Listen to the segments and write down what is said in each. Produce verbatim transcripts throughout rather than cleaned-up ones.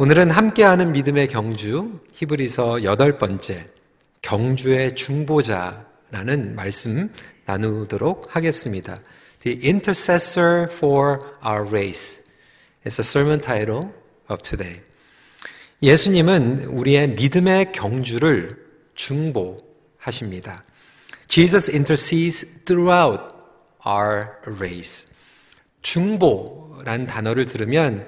오늘은 함께하는 믿음의 경주, 히브리서 여덟 번째 경주의 중보자라는 말씀 나누도록 하겠습니다. The Intercessor for Our Race is a sermon title of today. 예수님은 우리의 믿음의 경주를 중보하십니다. Jesus intercedes throughout our race. 중보란 단어를 들으면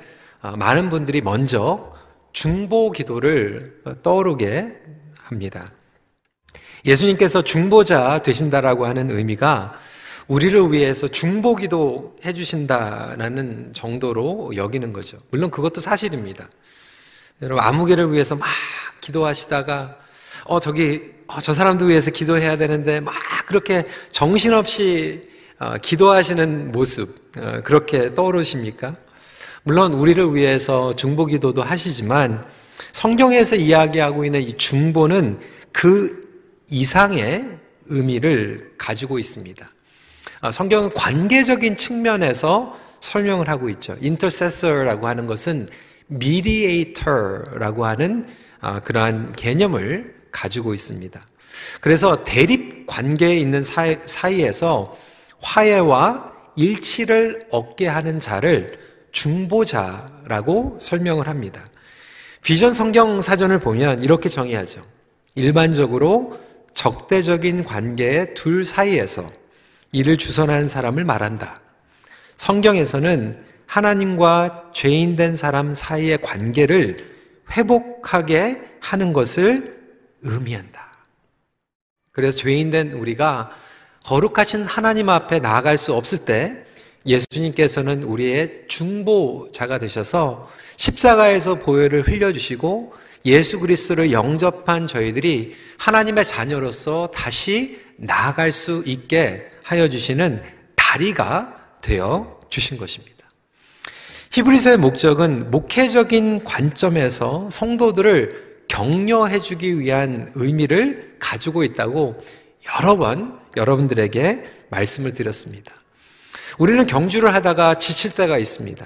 많은 분들이 먼저 중보 기도를 떠오르게 합니다. 예수님께서 중보자 되신다라고 하는 의미가 우리를 위해서 중보 기도 해주신다라는 정도로 여기는 거죠. 물론 그것도 사실입니다. 여러분, 아무개를 위해서 막 기도하시다가 어 저기 어, 저 사람도 위해서 기도해야 되는데 막 그렇게 정신없이 어, 기도하시는 모습 어, 그렇게 떠오르십니까? 물론 우리를 위해서 중보기도도 하시지만 성경에서 이야기하고 있는 이 중보는 그 이상의 의미를 가지고 있습니다. 성경은 관계적인 측면에서 설명을 하고 있죠. intercessor라고 하는 것은 mediator라고 하는 그러한 개념을 가지고 있습니다. 그래서 대립 관계에 있는 사이, 사이에서 화해와 일치를 얻게 하는 자를 중보자라고 설명을 합니다. 비전 성경 사전을 보면 이렇게 정의하죠. 일반적으로 적대적인 관계의 둘 사이에서 이를 주선하는 사람을 말한다. 성경에서는 하나님과 죄인된 사람 사이의 관계를 회복하게 하는 것을 의미한다. 그래서 죄인된 우리가 거룩하신 하나님 앞에 나아갈 수 없을 때 예수님께서는 우리의 중보자가 되셔서 십자가에서 보혈을 흘려주시고 예수 그리스도를 영접한 저희들이 하나님의 자녀로서 다시 나아갈 수 있게 하여 주시는 다리가 되어 주신 것입니다. 히브리서의 목적은 목회적인 관점에서 성도들을 격려해 주기 위한 의미를 가지고 있다고 여러 번 여러분들에게 말씀을 드렸습니다. 우리는 경주를 하다가 지칠 때가 있습니다.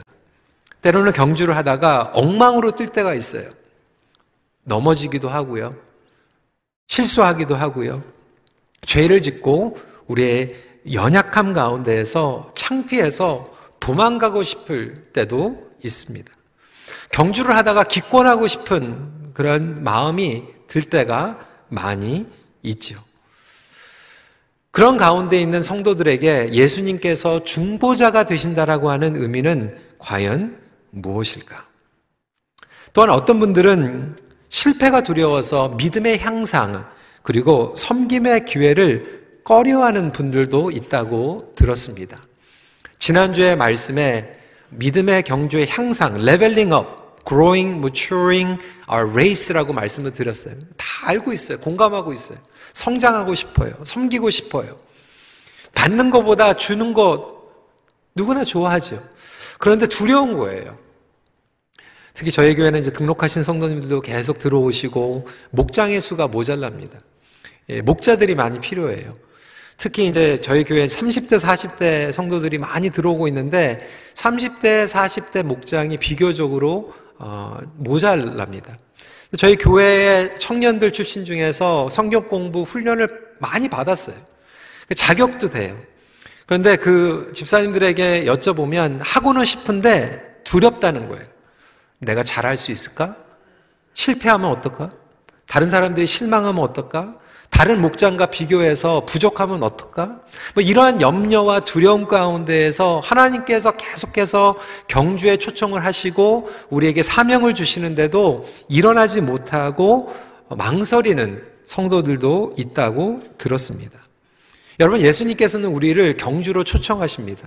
때로는 경주를 하다가 엉망으로 뛸 때가 있어요. 넘어지기도 하고요. 실수하기도 하고요. 죄를 짓고 우리의 연약함 가운데에서 창피해서 도망가고 싶을 때도 있습니다. 경주를 하다가 기권하고 싶은 그런 마음이 들 때가 많이 있죠. 그런 가운데 있는 성도들에게 예수님께서 중보자가 되신다라고 하는 의미는 과연 무엇일까? 또한 어떤 분들은 실패가 두려워서 믿음의 향상 그리고 섬김의 기회를 꺼려하는 분들도 있다고 들었습니다. 지난주의 말씀에 믿음의 경주의 향상, leveling up, growing, maturing our race라고 말씀을 드렸어요. 다 알고 있어요. 공감하고 있어요. 성장하고 싶어요. 섬기고 싶어요. 받는 것보다 주는 것 누구나 좋아하죠. 그런데 두려운 거예요. 특히 저희 교회는 이제 등록하신 성도님들도 계속 들어오시고 목장의 수가 모자랍니다. 예, 목자들이 많이 필요해요. 특히 이제 저희 교회 삼십 대, 사십 대 성도들이 많이 들어오고 있는데 삼십 대, 사십 대 목장이 비교적으로 어, 모자랍니다. 저희 교회의 청년들 출신 중에서 성경 공부 훈련을 많이 받았어요. 자격도 돼요. 그런데 그 집사님들에게 여쭤보면 하고는 싶은데 두렵다는 거예요. 내가 잘할 수 있을까? 실패하면 어떨까? 다른 사람들이 실망하면 어떨까? 다른 목장과 비교해서 부족하면 어떨까? 뭐 이러한 염려와 두려움 가운데에서 하나님께서 계속해서 경주에 초청을 하시고 우리에게 사명을 주시는데도 일어나지 못하고 망설이는 성도들도 있다고 들었습니다. 여러분, 예수님께서는 우리를 경주로 초청하십니다.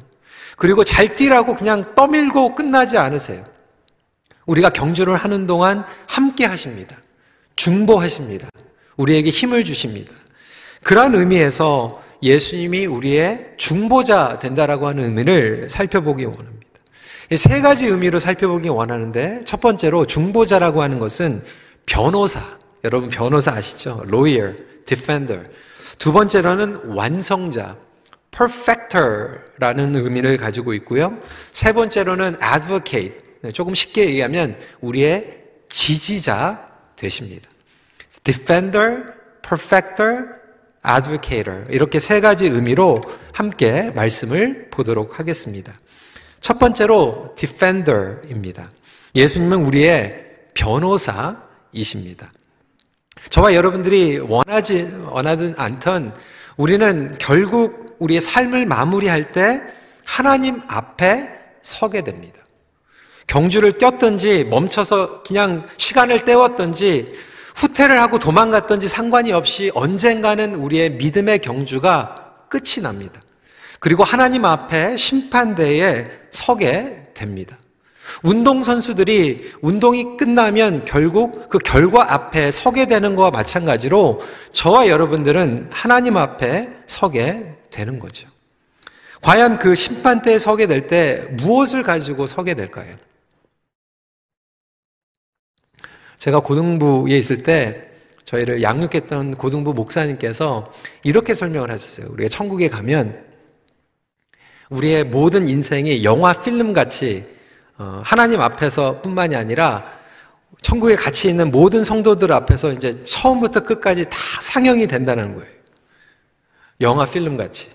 그리고 잘 뛰라고 그냥 떠밀고 끝나지 않으세요. 우리가 경주를 하는 동안 함께 하십니다. 중보하십니다. 우리에게 힘을 주십니다. 그러한 의미에서 예수님이 우리의 중보자 된다라고 하는 의미를 살펴보기 원합니다. 세 가지 의미로 살펴보기 원하는데 첫 번째로 중보자라고 하는 것은 변호사, 여러분 변호사 아시죠? lawyer, defender. 두 번째로는 완성자, perfector라는 의미를 가지고 있고요. 세 번째로는 advocate, 조금 쉽게 얘기하면 우리의 지지자 되십니다. Defender, Perfector, Advocator, 이렇게 세 가지 의미로 함께 말씀을 보도록 하겠습니다. 첫 번째로 Defender입니다. 예수님은 우리의 변호사이십니다. 저와 여러분들이 원하지, 원하든 않던 우리는 결국 우리의 삶을 마무리할 때 하나님 앞에 서게 됩니다. 경주를 뛰었든지 멈춰서 그냥 시간을 때웠든지 후퇴를 하고 도망갔든지 상관이 없이 언젠가는 우리의 믿음의 경주가 끝이 납니다. 그리고 하나님 앞에 심판대에 서게 됩니다. 운동선수들이 운동이 끝나면 결국 그 결과 앞에 서게 되는 것과 마찬가지로 저와 여러분들은 하나님 앞에 서게 되는 거죠. 과연 그 심판대에 서게 될 때 무엇을 가지고 서게 될까요? 제가 고등부에 있을 때 저희를 양육했던 고등부 목사님께서 이렇게 설명을 하셨어요. 우리가 천국에 가면 우리의 모든 인생이 영화 필름같이 하나님 앞에서 뿐만이 아니라 천국에 같이 있는 모든 성도들 앞에서 이제 처음부터 끝까지 다 상영이 된다는 거예요. 영화 필름같이.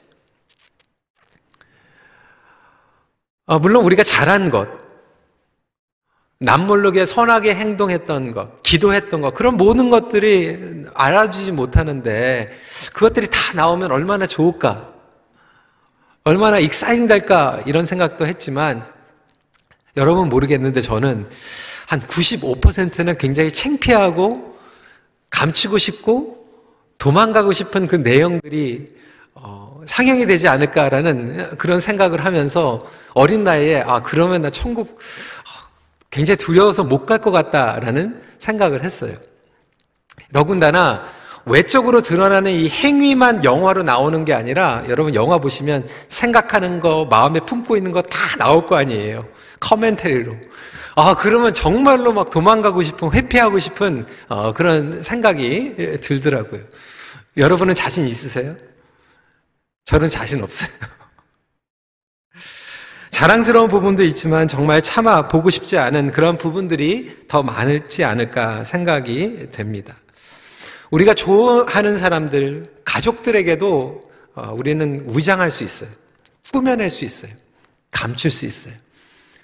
물론 우리가 잘한 것, 남모르게 선하게 행동했던 것, 기도했던 것, 그런 모든 것들이 알아주지 못하는데 그것들이 다 나오면 얼마나 좋을까, 얼마나 익사잉 될까, 이런 생각도 했지만 여러분 모르겠는데 저는 한 구십오 퍼센트는 굉장히 창피하고 감추고 싶고 도망가고 싶은 그 내용들이 어, 상영이 되지 않을까라는 그런 생각을 하면서 어린 나이에 아 그러면 나 천국 굉장히 두려워서 못 갈 것 같다라는 생각을 했어요. 더군다나 외적으로 드러나는 이 행위만 영화로 나오는 게 아니라 여러분 영화 보시면 생각하는 거, 마음에 품고 있는 거 다 나올 거 아니에요. 커멘터리로. 아 그러면 정말로 막 도망가고 싶은, 회피하고 싶은 어, 그런 생각이 들더라고요. 여러분은 자신 있으세요? 저는 자신 없어요. 자랑스러운 부분도 있지만 정말 차마 보고 싶지 않은 그런 부분들이 더 많을지 않을까 생각이 됩니다. 우리가 좋아하는 사람들, 가족들에게도 우리는 위장할 수 있어요. 꾸며낼 수 있어요. 감출 수 있어요.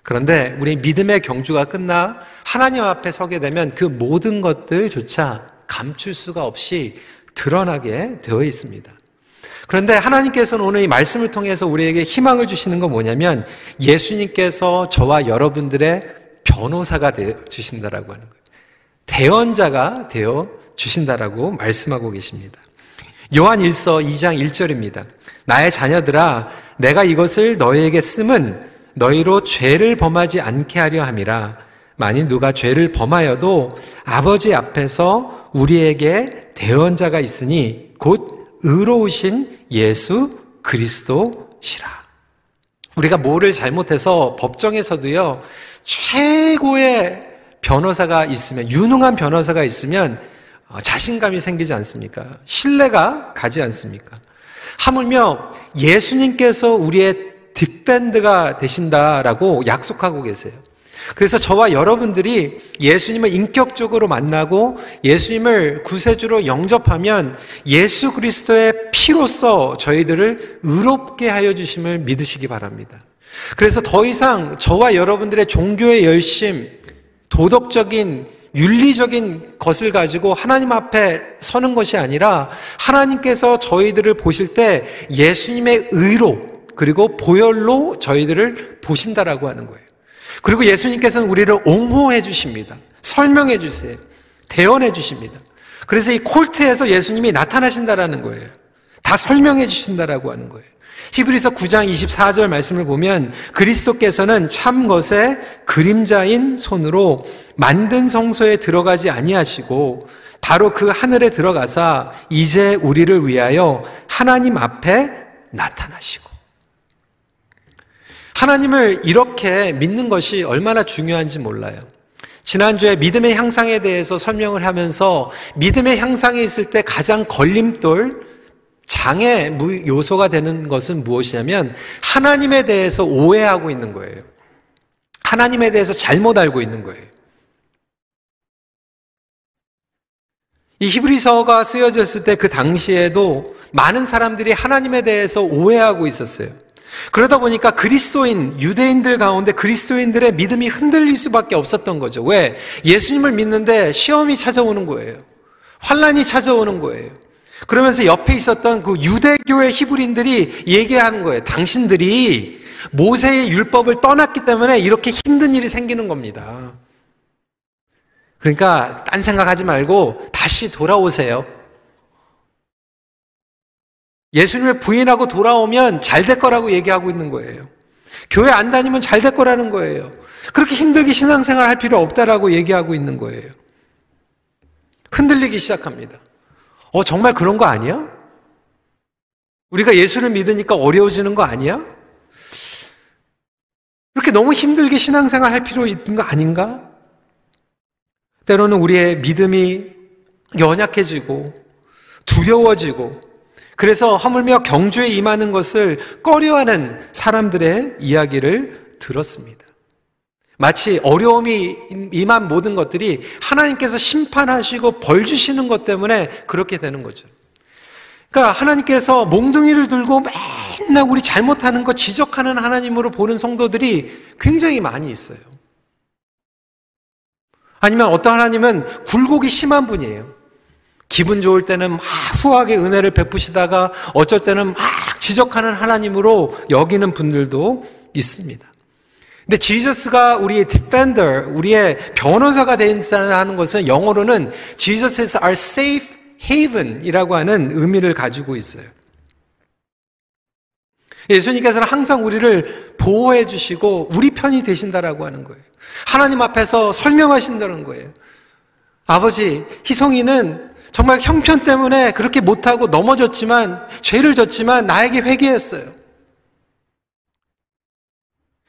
그런데 우리 믿음의 경주가 끝나 하나님 앞에 서게 되면 그 모든 것들조차 감출 수가 없이 드러나게 되어 있습니다. 그런데 하나님께서는 오늘 이 말씀을 통해서 우리에게 희망을 주시는 건 뭐냐면 예수님께서 저와 여러분들의 변호사가 되어 주신다라고 하는 거예요. 대언자가 되어 주신다라고 말씀하고 계십니다. 요한 일서 이장 일절입니다. 나의 자녀들아 내가 이것을 너희에게 씀은 너희로 죄를 범하지 않게 하려 함이라. 만일 누가 죄를 범하여도 아버지 앞에서 우리에게 대언자가 있으니 곧 의로우신 예수 그리스도시라. 우리가 뭐를 잘못해서 법정에서도요 최고의 변호사가 있으면, 유능한 변호사가 있으면 자신감이 생기지 않습니까? 신뢰가 가지 않습니까? 하물며 예수님께서 우리의 디펜드가 되신다라고 약속하고 계세요. 그래서 저와 여러분들이 예수님을 인격적으로 만나고 예수님을 구세주로 영접하면 예수 그리스도의 피로써 저희들을 의롭게 하여 주심을 믿으시기 바랍니다. 그래서 더 이상 저와 여러분들의 종교의 열심, 도덕적인, 윤리적인 것을 가지고 하나님 앞에 서는 것이 아니라 하나님께서 저희들을 보실 때 예수님의 의로 그리고 보혈로 저희들을 보신다라고 하는 거예요. 그리고 예수님께서는 우리를 옹호해 주십니다. 설명해 주세요. 대언해 주십니다. 그래서 이 콜트에서 예수님이 나타나신다라는 거예요. 다 설명해 주신다라고 하는 거예요. 히브리서 구장 이십사절 말씀을 보면 그리스도께서는 참 것의 그림자인 손으로 만든 성소에 들어가지 아니하시고 바로 그 하늘에 들어가사 이제 우리를 위하여 하나님 앞에 나타나시고. 하나님을 이렇게 믿는 것이 얼마나 중요한지 몰라요. 지난주에 믿음의 향상에 대해서 설명을 하면서 믿음의 향상에 있을 때 가장 걸림돌, 장애 요소가 되는 것은 무엇이냐면 하나님에 대해서 오해하고 있는 거예요. 하나님에 대해서 잘못 알고 있는 거예요. 이 히브리서가 쓰여졌을 때 그 당시에도 많은 사람들이 하나님에 대해서 오해하고 있었어요. 그러다 보니까 그리스도인, 유대인들 가운데 그리스도인들의 믿음이 흔들릴 수밖에 없었던 거죠. 왜? 예수님을 믿는데 시험이 찾아오는 거예요. 환난이 찾아오는 거예요. 그러면서 옆에 있었던 그 유대교의 히브리인들이 얘기하는 거예요. 당신들이 모세의 율법을 떠났기 때문에 이렇게 힘든 일이 생기는 겁니다. 그러니까 딴 생각하지 말고 다시 돌아오세요. 예수님을 부인하고 돌아오면 잘 될 거라고 얘기하고 있는 거예요. 교회 안 다니면 잘 될 거라는 거예요. 그렇게 힘들게 신앙생활 할 필요 없다라고 얘기하고 있는 거예요. 흔들리기 시작합니다. 어, 정말 그런 거 아니야? 우리가 예수를 믿으니까 어려워지는 거 아니야? 그렇게 너무 힘들게 신앙생활 할 필요 있는 거 아닌가? 때로는 우리의 믿음이 연약해지고 두려워지고 그래서 하물며 경주에 임하는 것을 꺼려하는 사람들의 이야기를 들었습니다. 마치 어려움이 임한 모든 것들이 하나님께서 심판하시고 벌 주시는 것 때문에 그렇게 되는 거죠. 그러니까 하나님께서 몽둥이를 들고 맨날 우리 잘못하는 거 지적하는 하나님으로 보는 성도들이 굉장히 많이 있어요. 아니면 어떤 하나님은 굴곡이 심한 분이에요. 기분 좋을 때는 막 후하게 은혜를 베푸시다가 어쩔 때는 막 지적하는 하나님으로 여기는 분들도 있습니다. 근데 지저스가 우리의 defender, 우리의 변호사가 된다는 것은 영어로는 Jesus is our safe haven이라고 하는 의미를 가지고 있어요. 예수님께서는 항상 우리를 보호해 주시고 우리 편이 되신다라고 하는 거예요. 하나님 앞에서 설명하신다는 거예요. 아버지, 희성이는 정말 형편 때문에 그렇게 못하고 넘어졌지만 죄를 졌지만 나에게 회개했어요.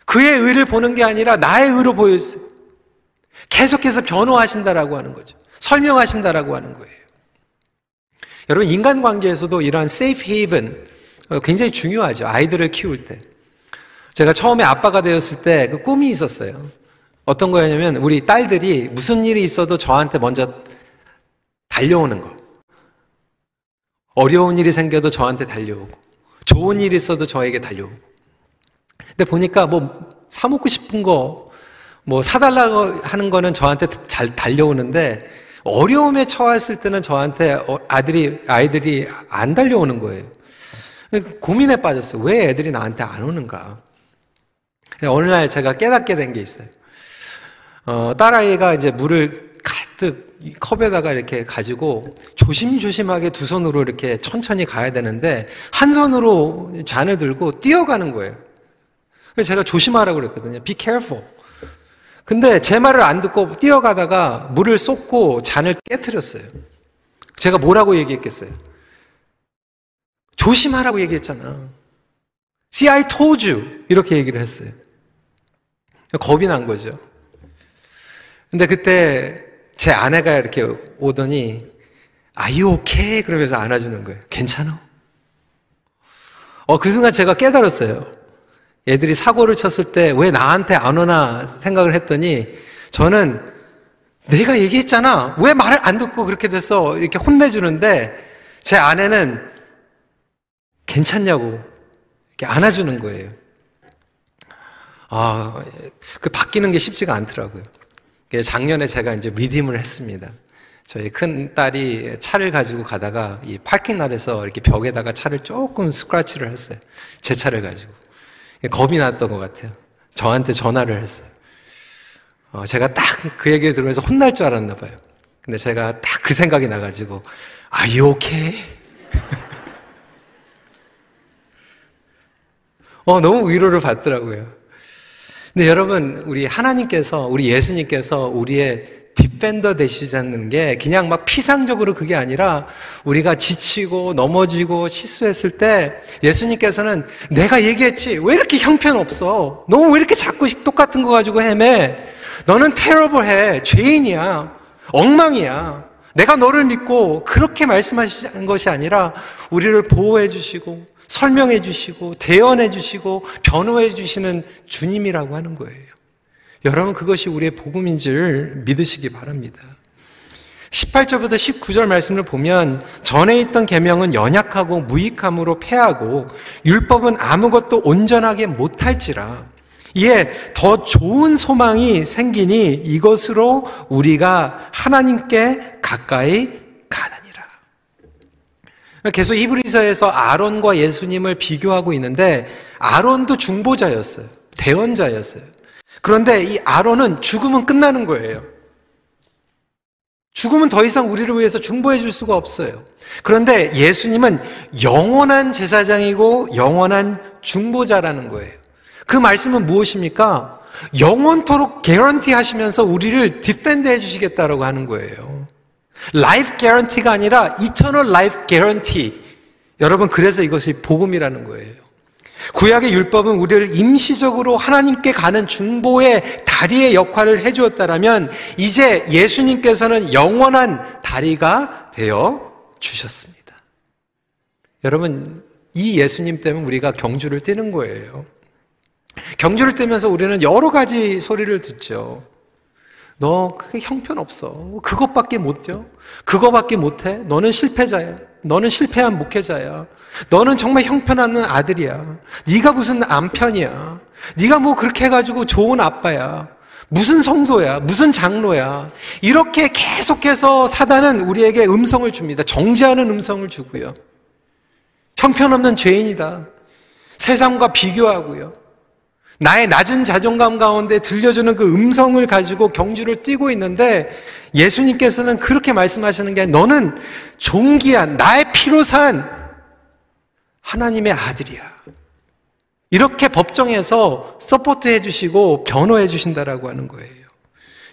그의 의를 보는 게 아니라 나의 의로 보여주세요. 계속해서 변호하신다라고 하는 거죠. 설명하신다라고 하는 거예요. 여러분, 인간관계에서도 이러한 safe haven 굉장히 중요하죠. 아이들을 키울 때. 제가 처음에 아빠가 되었을 때 그 꿈이 있었어요. 어떤 거였냐면 우리 딸들이 무슨 일이 있어도 저한테 먼저 달려오는 거. 어려운 일이 생겨도 저한테 달려오고 좋은 일이 있어도 저에게 달려오고. 근데 보니까 뭐 사 먹고 싶은 거 뭐 사달라고 하는 거는 저한테 잘 달려오는데 어려움에 처했을 때는 저한테 아들이 아이들이 안 달려오는 거예요. 고민에 빠졌어요. 왜 애들이 나한테 안 오는가? 어느 날 제가 깨닫게 된 게 있어요. 어, 딸아이가 이제 물을 가득 컵에다가 이렇게 가지고 조심조심하게 두 손으로 이렇게 천천히 가야 되는데 한 손으로 잔을 들고 뛰어가는 거예요. 그래서 제가 조심하라고 그랬거든요. Be careful. 근데 제 말을 안 듣고 뛰어가다가 물을 쏟고 잔을 깨트렸어요. 제가 뭐라고 얘기했겠어요? 조심하라고 얘기했잖아. See, I told you. 이렇게 얘기를 했어요. 겁이 난 거죠. 근데 그때 제 아내가 이렇게 오더니 Are you okay? 그러면서 안아주는 거예요. 괜찮아? 어, 그 순간 제가 깨달았어요. 애들이 사고를 쳤을 때 왜 나한테 안 오나 생각을 했더니 저는 내가 얘기했잖아. 왜 말을 안 듣고 그렇게 됐어? 이렇게 혼내주는데 제 아내는 괜찮냐고 이렇게 안아주는 거예요. 아, 그 바뀌는 게 쉽지가 않더라고요. 작년에 제가 이제 믿음을 했습니다. 저희 큰 딸이 차를 가지고 가다가 이 파킹날에서 이렇게 벽에다가 차를 조금 스크래치를 했어요. 제 차를 가지고. 겁이 났던 것 같아요. 저한테 전화를 했어요. 어, 제가 딱 그 얘기 들으면서 혼날 줄 알았나 봐요. 근데 제가 딱 그 생각이 나가지고, Are you okay? 어, 너무 위로를 받더라고요. 근데 여러분, 우리 하나님께서, 우리 예수님께서 우리의 디펜더 되시지 않는 게 그냥 막 피상적으로 그게 아니라 우리가 지치고 넘어지고 실수했을 때 예수님께서는 내가 얘기했지. 왜 이렇게 형편없어? 너 왜 이렇게 자꾸 똑같은 거 가지고 헤매? 너는 테러블해. 죄인이야. 엉망이야. 내가 너를 믿고 그렇게 말씀하신 것이 아니라 우리를 보호해 주시고 설명해 주시고 대언해 주시고 변호해 주시는 주님이라고 하는 거예요. 여러분, 그것이 우리의 복음인 줄 믿으시기 바랍니다. 십팔 절부터 십구 절 말씀을 보면 전에 있던 계명은 연약하고 무익함으로 패하고 율법은 아무것도 온전하게 못할지라 이에 더 좋은 소망이 생기니 이것으로 우리가 하나님께 가까이 가느니라. 계속 히브리서에서 아론과 예수님을 비교하고 있는데 아론도 중보자였어요. 대언자였어요. 그런데 이 아론은 죽으면 끝나는 거예요. 죽으면 더 이상 우리를 위해서 중보해 줄 수가 없어요. 그런데 예수님은 영원한 제사장이고 영원한 중보자라는 거예요. 그 말씀은 무엇입니까? 영원토록 개런티 하시면서 우리를 디펜드 해 주시겠다라고 하는 거예요. 라이프 개런티가 아니라 이터널 라이프 개런티. 여러분, 그래서 이것이 복음이라는 거예요. 구약의 율법은 우리를 임시적으로 하나님께 가는 중보의 다리의 역할을 해 주었다라면 이제 예수님께서는 영원한 다리가 되어 주셨습니다. 여러분, 이 예수님 때문에 우리가 경주를 뛰는 거예요. 경주를 뛰면서 우리는 여러 가지 소리를 듣죠. 너 그게 형편없어. 그것밖에 못 뛰어. 그거밖에 못해. 너는 실패자야. 너는 실패한 목회자야. 너는 정말 형편없는 아들이야. 네가 무슨 남편이야. 네가 뭐 그렇게 해가지고 좋은 아빠야. 무슨 성도야. 무슨 장로야. 이렇게 계속해서 사단은 우리에게 음성을 줍니다. 정죄하는 음성을 주고요. 형편없는 죄인이다. 세상과 비교하고요. 나의 낮은 자존감 가운데 들려주는 그 음성을 가지고 경주를 뛰고 있는데 예수님께서는 그렇게 말씀하시는 게 아니라 너는 존귀한 나의 피로 산 하나님의 아들이야. 이렇게 법정에서 서포트해 주시고 변호해 주신다라고 하는 거예요.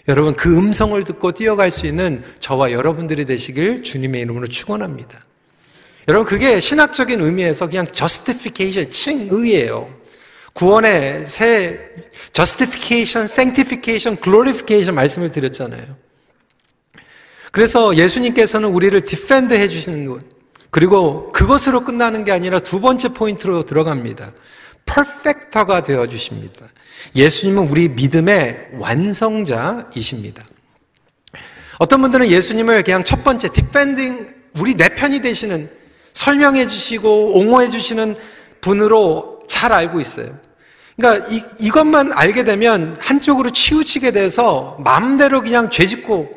여러분, 그 음성을 듣고 뛰어갈 수 있는 저와 여러분들이 되시길 주님의 이름으로 축원합니다. 여러분, 그게 신학적인 의미에서 그냥 justification, 칭의예요. 구원의 새 justification, sanctification, glorification 말씀을 드렸잖아요. 그래서 예수님께서는 우리를 디펜드 해주시는 것, 그리고 그것으로 끝나는 게 아니라 두 번째 포인트로 들어갑니다. perfecter가 되어주십니다. 예수님은 우리 믿음의 완성자이십니다. 어떤 분들은 예수님을 그냥 첫 번째 defending, 우리 내 편이 되시는, 설명해 주시고 옹호해 주시는 분으로 잘 알고 있어요. 그러니까 이, 이것만 알게 되면 한쪽으로 치우치게 돼서 마음대로 그냥 죄짓고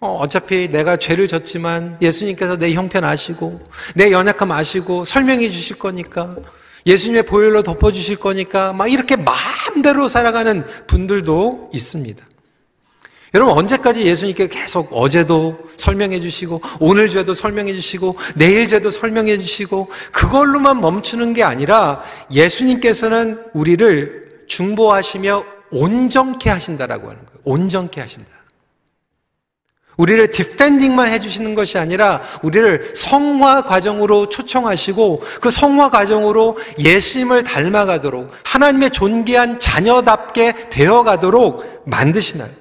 어, 어차피 내가 죄를 졌지만 예수님께서 내 형편 아시고 내 연약함 아시고 설명해 주실 거니까 예수님의 보혈로 덮어주실 거니까 막 이렇게 마음대로 살아가는 분들도 있습니다. 여러분, 언제까지 예수님께 계속 어제도 설명해 주시고 오늘 죄도 설명해 주시고 내일 죄도 설명해 주시고 그걸로만 멈추는 게 아니라 예수님께서는 우리를 중보하시며 온전케 하신다라고 하는 거예요. 온전케 하신다. 우리를 디펜딩만 해주시는 것이 아니라 우리를 성화 과정으로 초청하시고 그 성화 과정으로 예수님을 닮아가도록 하나님의 존귀한 자녀답게 되어가도록 만드시나요?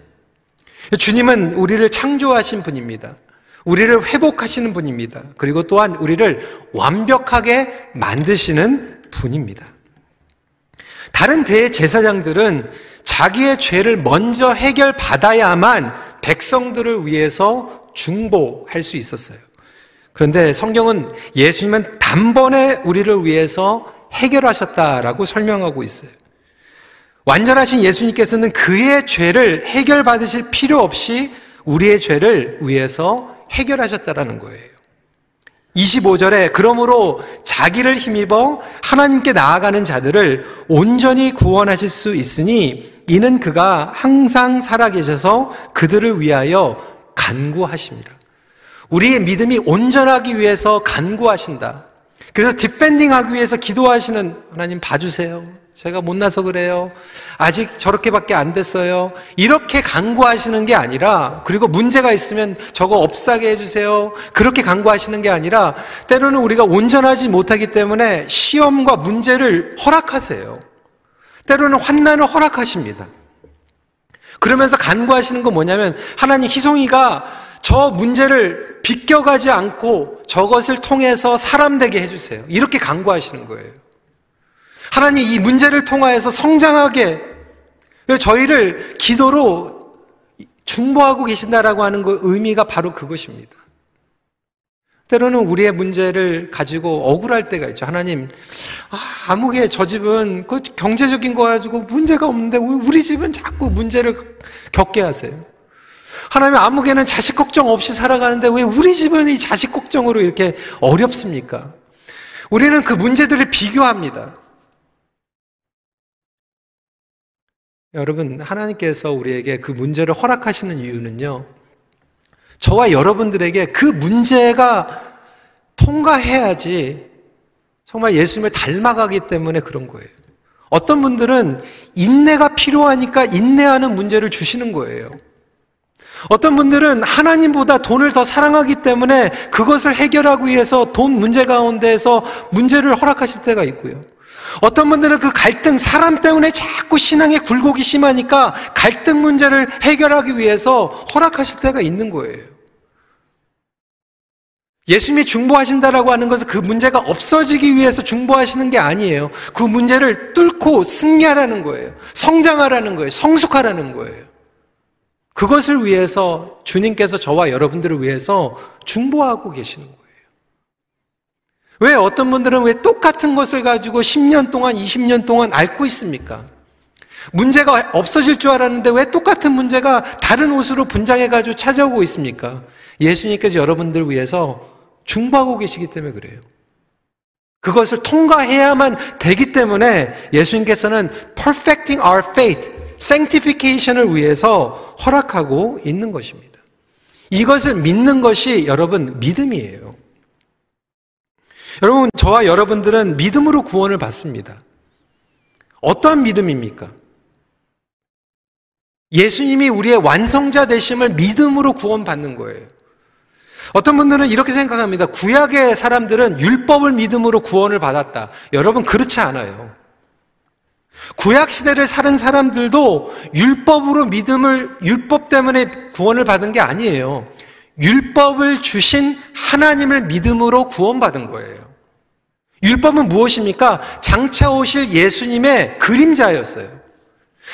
주님은 우리를 창조하신 분입니다. 우리를 회복하시는 분입니다. 그리고 또한 우리를 완벽하게 만드시는 분입니다. 다른 대제사장들은 자기의 죄를 먼저 해결받아야만 백성들을 위해서 중보할 수 있었어요. 그런데 성경은 예수님은 단번에 우리를 위해서 해결하셨다라고 설명하고 있어요. 완전하신 예수님께서는 그의 죄를 해결받으실 필요 없이 우리의 죄를 위해서 해결하셨다라는 거예요. 이십오 절에 그러므로 자기를 힘입어 하나님께 나아가는 자들을 온전히 구원하실 수 있으니 이는 그가 항상 살아계셔서 그들을 위하여 간구하십니다. 우리의 믿음이 온전하기 위해서 간구하신다. 그래서 디펜딩하기 위해서 기도하시는 하나님 봐주세요. 제가 못나서 그래요. 아직 저렇게밖에 안 됐어요. 이렇게 간구하시는 게 아니라, 그리고 문제가 있으면 저거 없사게 해주세요. 그렇게 간구하시는 게 아니라 때로는 우리가 온전하지 못하기 때문에 시험과 문제를 허락하세요. 때로는 환난을 허락하십니다. 그러면서 간구하시는 건 뭐냐면 하나님, 희송이가 저 문제를 비껴가지 않고 저것을 통해서 사람 되게 해주세요. 이렇게 간구하시는 거예요. 하나님, 이 문제를 통하여서 성장하게 저희를 기도로 중보하고 계신다라고 하는 그 의미가 바로 그것입니다. 때로는 우리의 문제를 가지고 억울할 때가 있죠. 하나님, 아, 아무개 저 집은 그 경제적인 거 가지고 문제가 없는데 우리 집은 자꾸 문제를 겪게 하세요. 하나님, 아무개는 자식 걱정 없이 살아가는데 왜 우리 집은 이 자식 걱정으로 이렇게 어렵습니까? 우리는 그 문제들을 비교합니다. 여러분, 하나님께서 우리에게 그 문제를 허락하시는 이유는요, 저와 여러분들에게 그 문제가 통과해야지 정말 예수님을 닮아가기 때문에 그런 거예요. 어떤 분들은 인내가 필요하니까 인내하는 문제를 주시는 거예요. 어떤 분들은 하나님보다 돈을 더 사랑하기 때문에 그것을 해결하기 위해서 돈 문제 가운데에서 문제를 허락하실 때가 있고요. 어떤 분들은 그 갈등, 사람 때문에 자꾸 신앙의 굴곡이 심하니까 갈등 문제를 해결하기 위해서 허락하실 때가 있는 거예요. 예수님이 중보하신다라고 하는 것은 그 문제가 없어지기 위해서 중보하시는 게 아니에요. 그 문제를 뚫고 승리하라는 거예요. 성장하라는 거예요. 성숙하라는 거예요. 그것을 위해서 주님께서 저와 여러분들을 위해서 중보하고 계시는 거예요. 왜 어떤 분들은 왜 똑같은 것을 가지고 십 년 동안, 이십 년 동안 앓고 있습니까? 문제가 없어질 줄 알았는데 왜 똑같은 문제가 다른 옷으로 분장해가지고 찾아오고 있습니까? 예수님께서 여러분들을 위해서 중보하고 계시기 때문에 그래요. 그것을 통과해야만 되기 때문에 예수님께서는 perfecting our faith, sanctification을 위해서 허락하고 있는 것입니다. 이것을 믿는 것이 여러분 믿음이에요. 여러분, 저와 여러분들은 믿음으로 구원을 받습니다. 어떠한 믿음입니까? 예수님이 우리의 완성자 되심을 믿음으로 구원받는 거예요. 어떤 분들은 이렇게 생각합니다. 구약의 사람들은 율법을 믿음으로 구원을 받았다. 여러분, 그렇지 않아요. 구약 시대를 사는 사람들도 율법으로 믿음을, 율법 때문에 구원을 받은 게 아니에요. 율법을 주신 하나님을 믿음으로 구원받은 거예요. 율법은 무엇입니까? 장차 오실 예수님의 그림자였어요.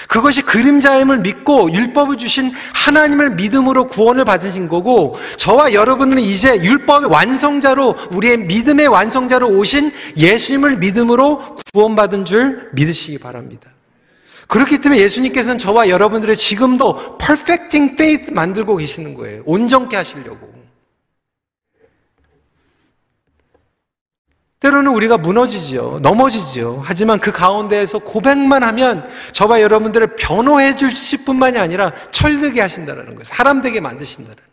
그것이 그림자임을 믿고 율법을 주신 하나님을 믿음으로 구원을 받으신 거고, 저와 여러분은 이제 율법의 완성자로, 우리의 믿음의 완성자로 오신 예수님을 믿음으로 구원받은 줄 믿으시기 바랍니다. 그렇기 때문에 예수님께서는 저와 여러분들의 지금도 perfecting faith 만들고 계시는 거예요. 온전케 하시려고. 때로는 우리가 무너지죠. 넘어지죠. 하지만 그 가운데에서 고백만 하면 저와 여러분들을 변호해 주실 뿐만이 아니라 철되게 하신다는 거예요. 사람되게 만드신다는 거예요.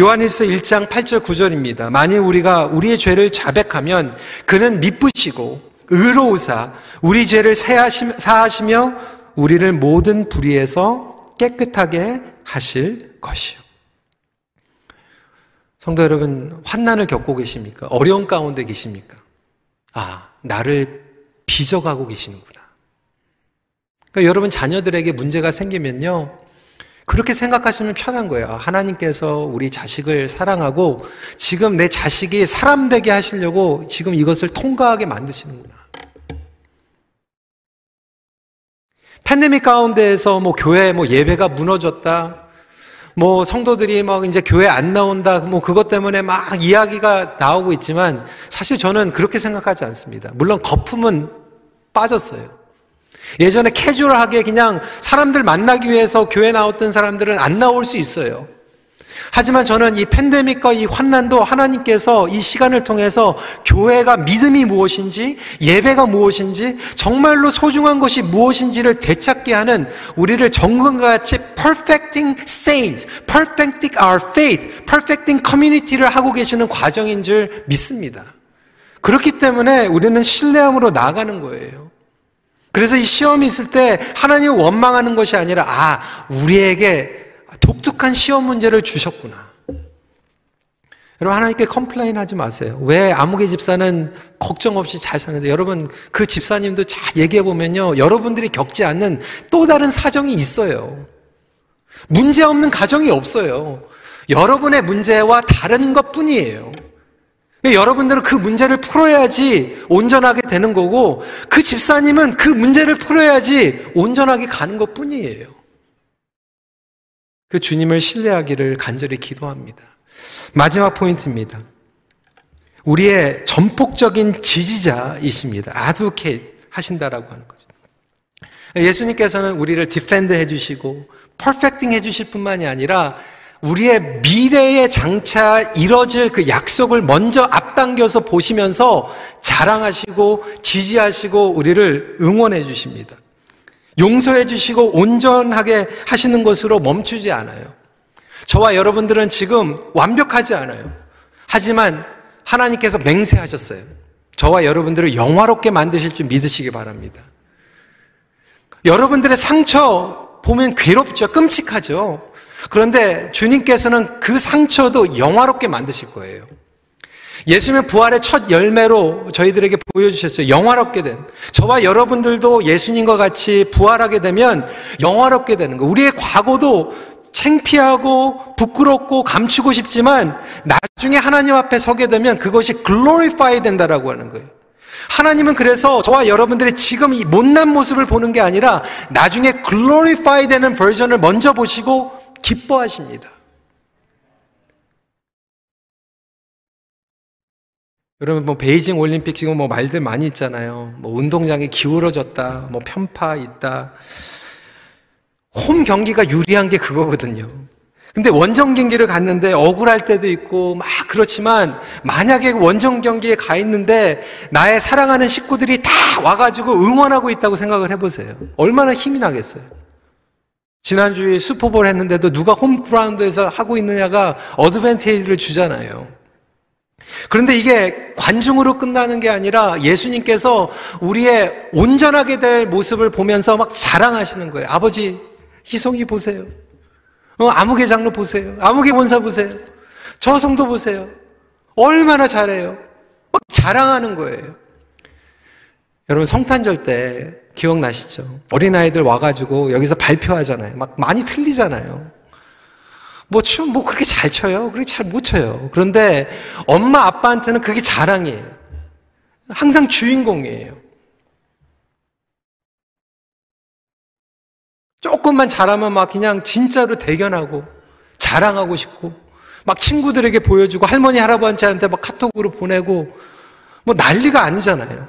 요한일서 일 장 팔 절 구 절입니다. 만일 우리가 우리의 죄를 자백하면 그는 미쁘시고 의로우사 우리 죄를 사하시며 우리를 모든 불의에서 깨끗하게 하실 것이요. 성도 여러분, 환난을 겪고 계십니까? 어려운 가운데 계십니까? 아, 나를 빚어가고 계시는구나. 그러니까 여러분, 자녀들에게 문제가 생기면요, 그렇게 생각하시면 편한 거예요. 하나님께서 우리 자식을 사랑하고 지금 내 자식이 사람 되게 하시려고 지금 이것을 통과하게 만드시는구나. 팬데믹 가운데에서 뭐 교회 뭐 예배가 무너졌다, 뭐 성도들이 막 이제 교회 안 나온다, 뭐 그것 때문에 막 이야기가 나오고 있지만 사실 저는 그렇게 생각하지 않습니다. 물론 거품은 빠졌어요. 예전에 캐주얼하게 그냥 사람들 만나기 위해서 교회 나왔던 사람들은 안 나올 수 있어요. 하지만 저는 이 팬데믹과 이 환난도 하나님께서 이 시간을 통해서 교회가 믿음이 무엇인지, 예배가 무엇인지, 정말로 소중한 것이 무엇인지를 되찾게 하는, 우리를 정금과 같이 perfecting saints, perfecting our faith, perfecting community를 하고 계시는 과정인 줄 믿습니다. 그렇기 때문에 우리는 신뢰함으로 나아가는 거예요. 그래서 이 시험이 있을 때 하나님을 원망하는 것이 아니라, 아, 우리에게 독특한 시험 문제를 주셨구나. 여러분, 하나님께 컴플레인 하지 마세요. 왜 아무개 집사는 걱정 없이 잘 사는데, 여러분, 그 집사님도 잘 얘기해 보면요, 여러분들이 겪지 않는 또 다른 사정이 있어요. 문제 없는 가정이 없어요. 여러분의 문제와 다른 것뿐이에요. 여러분들은 그 문제를 풀어야지 온전하게 되는 거고, 그 집사님은 그 문제를 풀어야지 온전하게 가는 것뿐이에요. 그 주님을 신뢰하기를 간절히 기도합니다. 마지막 포인트입니다. 우리의 전폭적인 지지자이십니다. advocate 하신다라고 하는 거죠. 예수님께서는 우리를 디펜드 해주시고 퍼펙팅 해주실 뿐만이 아니라 우리의 미래에 장차 이뤄질 그 약속을 먼저 앞당겨서 보시면서 자랑하시고 지지하시고 우리를 응원해 주십니다. 용서해 주시고 온전하게 하시는 것으로 멈추지 않아요. 저와 여러분들은 지금 완벽하지 않아요. 하지만 하나님께서 맹세하셨어요. 저와 여러분들을 영화롭게 만드실 줄 믿으시기 바랍니다. 여러분들의 상처 보면 괴롭죠. 끔찍하죠. 그런데 주님께서는 그 상처도 영화롭게 만드실 거예요. 예수님의 부활의 첫 열매로 저희들에게 보여주셨죠. 영화롭게 된. 저와 여러분들도 예수님과 같이 부활하게 되면 영화롭게 되는 거예요. 우리의 과거도 창피하고 부끄럽고 감추고 싶지만 나중에 하나님 앞에 서게 되면 그것이 글로리파이 된다라고 하는 거예요. 하나님은 그래서 저와 여러분들의 지금 이 못난 모습을 보는 게 아니라 나중에 글로리파이 되는 버전을 먼저 보시고 기뻐하십니다. 여러분, 뭐 베이징 올림픽 지금 뭐 말들 많이 있잖아요. 뭐 운동장이 기울어졌다, 뭐 편파 있다. 홈 경기가 유리한 게 그거거든요. 근데 원정 경기를 갔는데 억울할 때도 있고 막 그렇지만 만약에 원정 경기에 가 있는데 나의 사랑하는 식구들이 다 와가지고 응원하고 있다고 생각을 해보세요. 얼마나 힘이 나겠어요. 지난주에 슈퍼볼 했는데도 누가 홈그라운드에서 하고 있느냐가 어드밴티지를 주잖아요. 그런데 이게 관중으로 끝나는 게 아니라 예수님께서 우리의 온전하게 될 모습을 보면서 막 자랑하시는 거예요. 아버지, 희성이 보세요. 어, 아무개 장로 보세요. 아무개 권사 보세요. 저 성도 보세요. 얼마나 잘해요. 막 자랑하는 거예요. 여러분, 성탄절 때 기억나시죠? 어린아이들 와가지고 여기서 발표하잖아요. 막 많이 틀리잖아요. 뭐 춤 뭐 그렇게 잘 춰요? 그렇게 잘 못 춰요. 그런데 엄마 아빠한테는 그게 자랑이에요. 항상 주인공이에요. 조금만 잘하면 막 그냥 진짜로 대견하고 자랑하고 싶고 막 친구들에게 보여주고 할머니 할아버지한테 막 카톡으로 보내고 뭐 난리가 아니잖아요.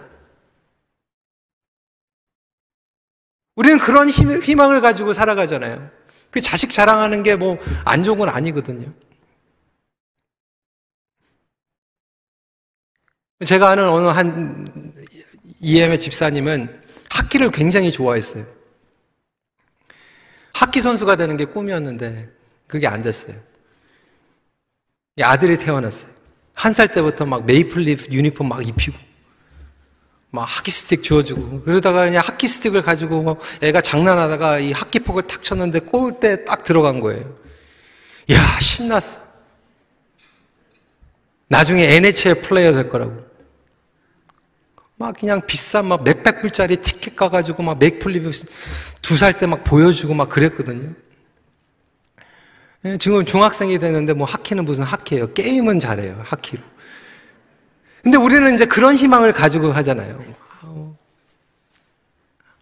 우리는 그런 희망을 가지고 살아가잖아요. 그 자식 자랑하는 게 뭐 안 좋은 건 아니거든요. 제가 아는 어느 한 이엠의 집사님은 하키를 굉장히 좋아했어요. 하키 선수가 되는 게 꿈이었는데 그게 안 됐어요. 아들이 태어났어요. 한 살 때부터 막 메이플리프 유니폼 막 입히고 막 하키 스틱 주워주고 그러다가 그냥 하키 스틱을 가지고 막 애가 장난하다가 이 하키 폭을 탁 쳤는데 골대에 딱 들어간 거예요. 이야, 신났어. 나중에 엔에이치엘 플레이어 될 거라고. 막 그냥 비싼 막 몇백 불짜리 티켓 가가지고 막 맥플립 두 살 때 막 보여주고 막 그랬거든요. 지금 중학생이 됐는데 뭐 하키는 무슨 하키예요. 게임은 잘해요, 하키로. 근데 우리는 이제 그런 희망을 가지고 하잖아요.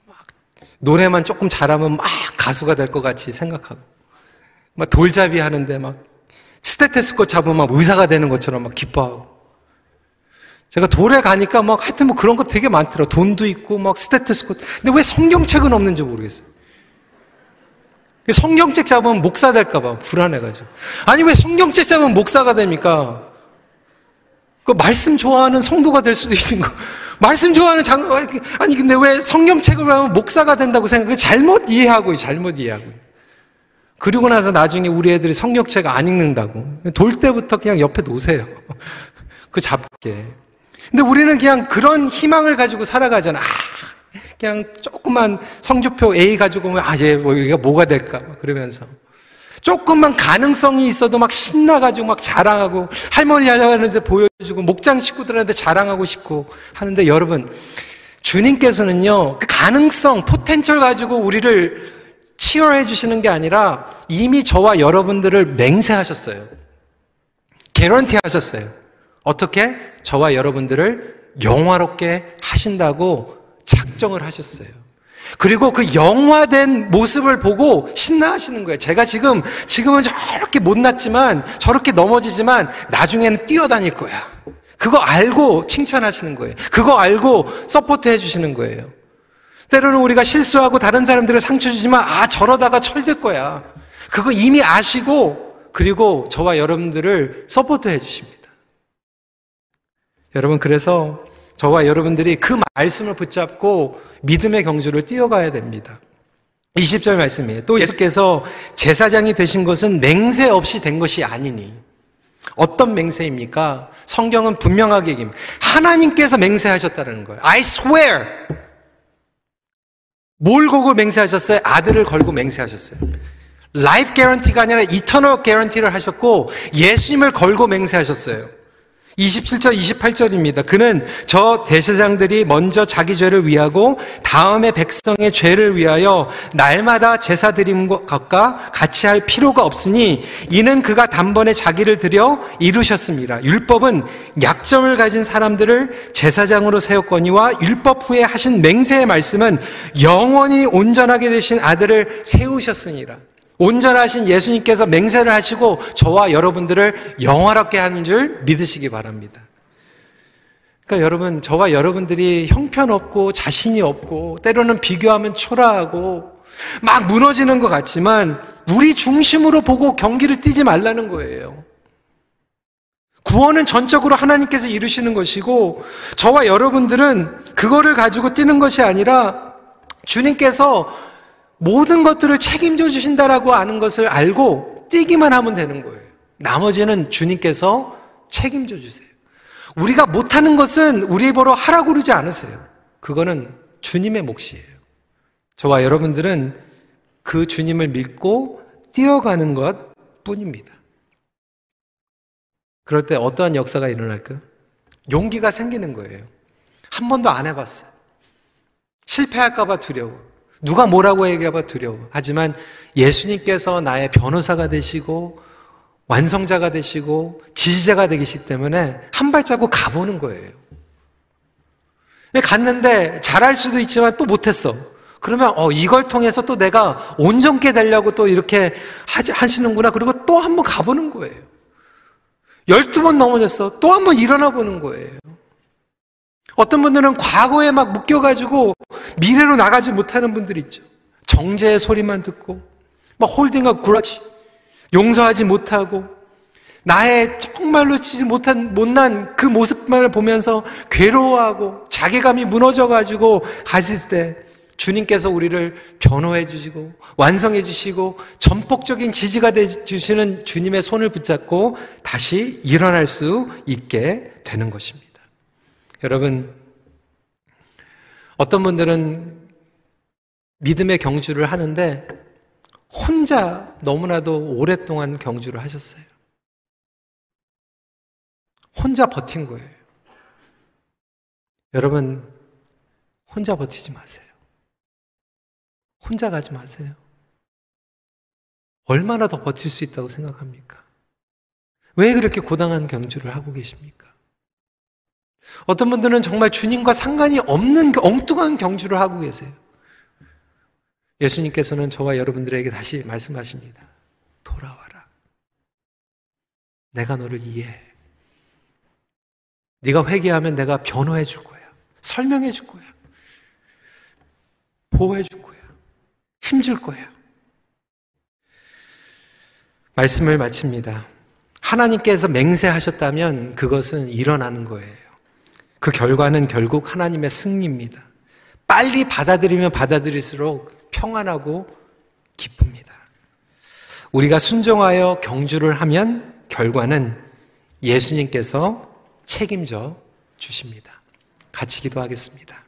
막 노래만 조금 잘하면 막 가수가 될 것 같이 생각하고, 막 돌잡이 하는데 막 스테테스코 잡으면 막 의사가 되는 것처럼 막 기뻐하고. 제가 돌에 가니까 막 하여튼 뭐 그런 거 되게 많더라. 돈도 있고 막 스테테스코. 근데 왜 성경책은 없는지 모르겠어요. 성경책 잡으면 목사 될까봐 불안해가지고. 아니 왜 성경책 잡으면 목사가 됩니까? 그 말씀 좋아하는 성도가 될 수도 있는 거. 말씀 좋아하는 장, 아니, 근데 왜 성경책을 하면 목사가 된다고 생각해? 잘못 이해하고, 잘못 이해하고. 그리고 나서 나중에 우리 애들이 성경책 안 읽는다고. 돌 때부터 그냥 옆에 놓으세요. 그 잡게. 근데 우리는 그냥 그런 희망을 가지고 살아가잖아. 아, 그냥 조금만 성적표 에이 가지고 오면, 아, 얘, 뭐, 얘가 뭐가 될까? 그러면서. 조금만 가능성이 있어도 막 신나가지고 막 자랑하고 할머니 할아버지한테 보여주고 목장 식구들한테 자랑하고 싶고 하는데, 여러분, 주님께서는요 그 가능성, 포텐셜 가지고 우리를 치열해 주시는 게 아니라 이미 저와 여러분들을 맹세하셨어요. 개런티 하셨어요. 어떻게? 저와 여러분들을 영화롭게 하신다고 작정을 하셨어요. 그리고 그 영화된 모습을 보고 신나하시는 거예요. 제가 지금, 지금은 저렇게 못났지만, 저렇게 넘어지지만 나중에는 뛰어다닐 거야. 그거 알고 칭찬하시는 거예요. 그거 알고 서포트해 주시는 거예요. 때로는 우리가 실수하고 다른 사람들을 상처 주지만 아, 저러다가 철들 거야. 그거 이미 아시고 그리고 저와 여러분들을 서포트해 주십니다. 여러분, 그래서 저와 여러분들이 그 말씀을 붙잡고 믿음의 경주를 뛰어가야 됩니다. 이십 절 말씀이에요. 또 예수께서 제사장이 되신 것은 맹세 없이 된 것이 아니니. 어떤 맹세입니까? 성경은 분명하게 얘기합니다. 하나님께서 맹세하셨다는 거예요. I swear. 뭘 걸고 맹세하셨어요? 아들을 걸고 맹세하셨어요. Life guarantee가 아니라 eternal guarantee를 하셨고 예수님을 걸고 맹세하셨어요. 이십칠 절 이십팔 절입니다. 그는 저 대제사장들이 먼저 자기 죄를 위하고 다음에 백성의 죄를 위하여 날마다 제사 드림과 같이 할 필요가 없으니 이는 그가 단번에 자기를 드려 이루셨습니다. 율법은 약점을 가진 사람들을 제사장으로 세웠거니와 율법 후에 하신 맹세의 말씀은 영원히 온전하게 되신 아들을 세우셨으니라. 온전하신 예수님께서 맹세를 하시고 저와 여러분들을 영화롭게 하는 줄 믿으시기 바랍니다. 그러니까 여러분, 저와 여러분들이 형편없고 자신이 없고 때로는 비교하면 초라하고 막 무너지는 것 같지만 우리 중심으로 보고 경기를 뛰지 말라는 거예요. 구원은 전적으로 하나님께서 이루시는 것이고 저와 여러분들은 그거를 가지고 뛰는 것이 아니라 주님께서 모든 것들을 책임져 주신다라고 아는 것을 알고 뛰기만 하면 되는 거예요. 나머지는 주님께서 책임져 주세요. 우리가 못하는 것은 우리 보러 하라고 그러지 않으세요. 그거는 주님의 몫이에요. 저와 여러분들은 그 주님을 믿고 뛰어가는 것 뿐입니다. 그럴 때 어떠한 역사가 일어날까요? 용기가 생기는 거예요. 한 번도 안 해봤어요. 실패할까 봐 두려워. 누가 뭐라고 얘기해봐 두려워. 하지만 예수님께서 나의 변호사가 되시고 완성자가 되시고 지지자가 되시기 때문에 한 발자국 가보는 거예요. 갔는데 잘할 수도 있지만 또 못했어. 그러면 어 이걸 통해서 또 내가 온전케 되려고 또 이렇게 하시는구나. 그리고 또 한 번 가보는 거예요. 열두 번 넘어졌어. 또 한 번 일어나 보는 거예요. 어떤 분들은 과거에 막 묶여가지고 미래로 나가지 못하는 분들 있죠. 정죄의 소리만 듣고 막 홀딩업 그러지, 용서하지 못하고 나의 정말로 지지 못한 못난 그 모습만을 보면서 괴로워하고 자괴감이 무너져가지고 가실 때 주님께서 우리를 변호해 주시고 완성해 주시고 전폭적인 지지가 되 주시는 주님의 손을 붙잡고 다시 일어날 수 있게 되는 것입니다. 여러분, 어떤 분들은 믿음의 경주를 하는데 혼자 너무나도 오랫동안 경주를 하셨어요. 혼자 버틴 거예요. 여러분, 혼자 버티지 마세요. 혼자 가지 마세요. 얼마나 더 버틸 수 있다고 생각합니까? 왜 그렇게 고단한 경주를 하고 계십니까? 어떤 분들은 정말 주님과 상관이 없는 엉뚱한 경주를 하고 계세요. 예수님께서는 저와 여러분들에게 다시 말씀하십니다. 돌아와라. 내가 너를 이해해. 네가 회개하면 내가 변호해 줄 거야. 설명해 줄 거야. 보호해 줄 거야. 힘줄 거야. 말씀을 마칩니다. 하나님께서 맹세하셨다면 그것은 일어나는 거예요. 그 결과는 결국 하나님의 승리입니다. 빨리 받아들이면 받아들일수록 평안하고 기쁩니다. 우리가 순종하여 경주를 하면 결과는 예수님께서 책임져 주십니다. 같이 기도하겠습니다.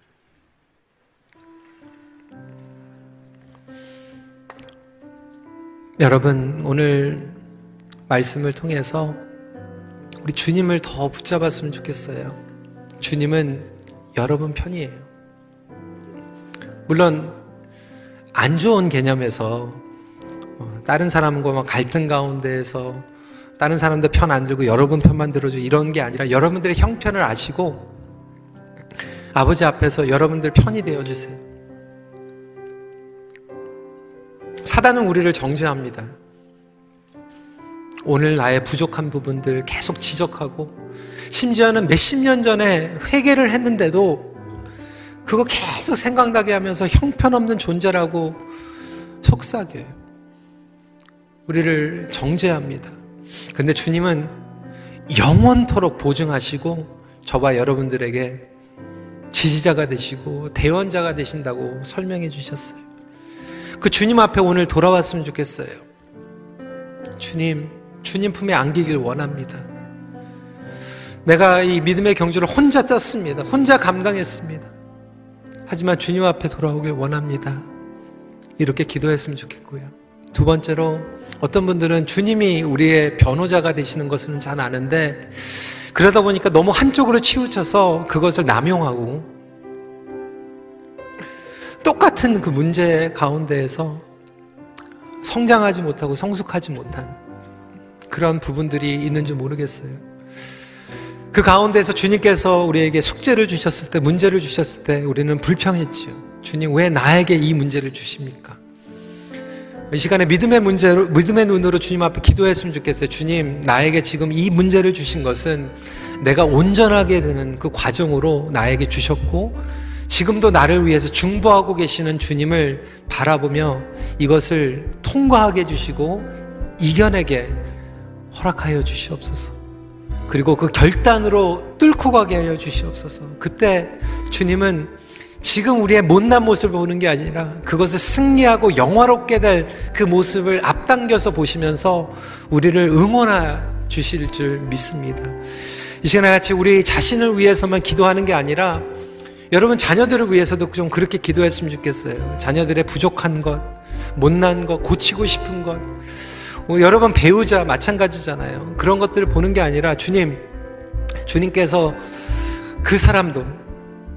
여러분, 오늘 말씀을 통해서 우리 주님을 더 붙잡았으면 좋겠어요. 주님은 여러분 편이에요. 물론 안 좋은 개념에서 다른 사람과 갈등 가운데에서 다른 사람들 편 안 들고 여러분 편만 들어줘 이런 게 아니라 여러분들의 형편을 아시고 아버지 앞에서 여러분들 편이 되어주세요. 사단은 우리를 정죄합니다. 오늘 나의 부족한 부분들 계속 지적하고, 심지어는 몇십 년 전에 회개를 했는데도 그거 계속 생각나게 하면서 형편없는 존재라고 속삭여요. 우리를 정죄합니다. 근데 주님은 영원토록 보증하시고 저와 여러분들에게 지지자가 되시고 대언자가 되신다고 설명해 주셨어요. 그 주님 앞에 오늘 돌아왔으면 좋겠어요. 주님, 주님 품에 안기길 원합니다. 내가 이 믿음의 경주를 혼자 떴습니다. 혼자 감당했습니다. 하지만 주님 앞에 돌아오길 원합니다. 이렇게 기도했으면 좋겠고요. 두 번째로, 어떤 분들은 주님이 우리의 변호자가 되시는 것은 잘 아는데 그러다 보니까 너무 한쪽으로 치우쳐서 그것을 남용하고, 똑같은 그 문제 가운데에서 성장하지 못하고 성숙하지 못한 그런 부분들이 있는지 모르겠어요. 그 가운데에서 주님께서 우리에게 숙제를 주셨을 때, 문제를 주셨을 때 우리는 불평했지요. 주님, 왜 나에게 이 문제를 주십니까? 이 시간에 믿음의 문제로, 믿음의 눈으로 주님 앞에 기도했으면 좋겠어요. 주님, 나에게 지금 이 문제를 주신 것은 내가 온전하게 되는 그 과정으로 나에게 주셨고, 지금도 나를 위해서 중보하고 계시는 주님을 바라보며 이것을 통과하게 해주시고 이겨내게 허락하여 주시옵소서. 그리고 그 결단으로 뚫고 가게 하여 주시옵소서. 그때 주님은 지금 우리의 못난 모습을 보는 게 아니라 그것을 승리하고 영화롭게 될 그 모습을 앞당겨서 보시면서 우리를 응원해 주실 줄 믿습니다. 이 시간에 같이 우리 자신을 위해서만 기도하는 게 아니라 여러분 자녀들을 위해서도 좀 그렇게 기도했으면 좋겠어요. 자녀들의 부족한 것, 못난 것, 고치고 싶은 것, 여러분 배우자 마찬가지잖아요. 그런 것들을 보는 게 아니라 주님, 주님께서 그 사람도,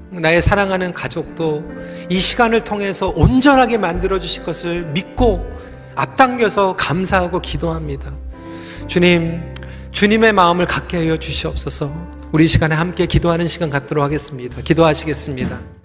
나의 사랑하는 가족도 이 시간을 통해서 온전하게 만들어주실 것을 믿고 앞당겨서 감사하고 기도합니다. 주님, 주님의 마음을 갖게 하여 주시옵소서. 우리 시간에 함께 기도하는 시간 갖도록 하겠습니다. 기도하시겠습니다.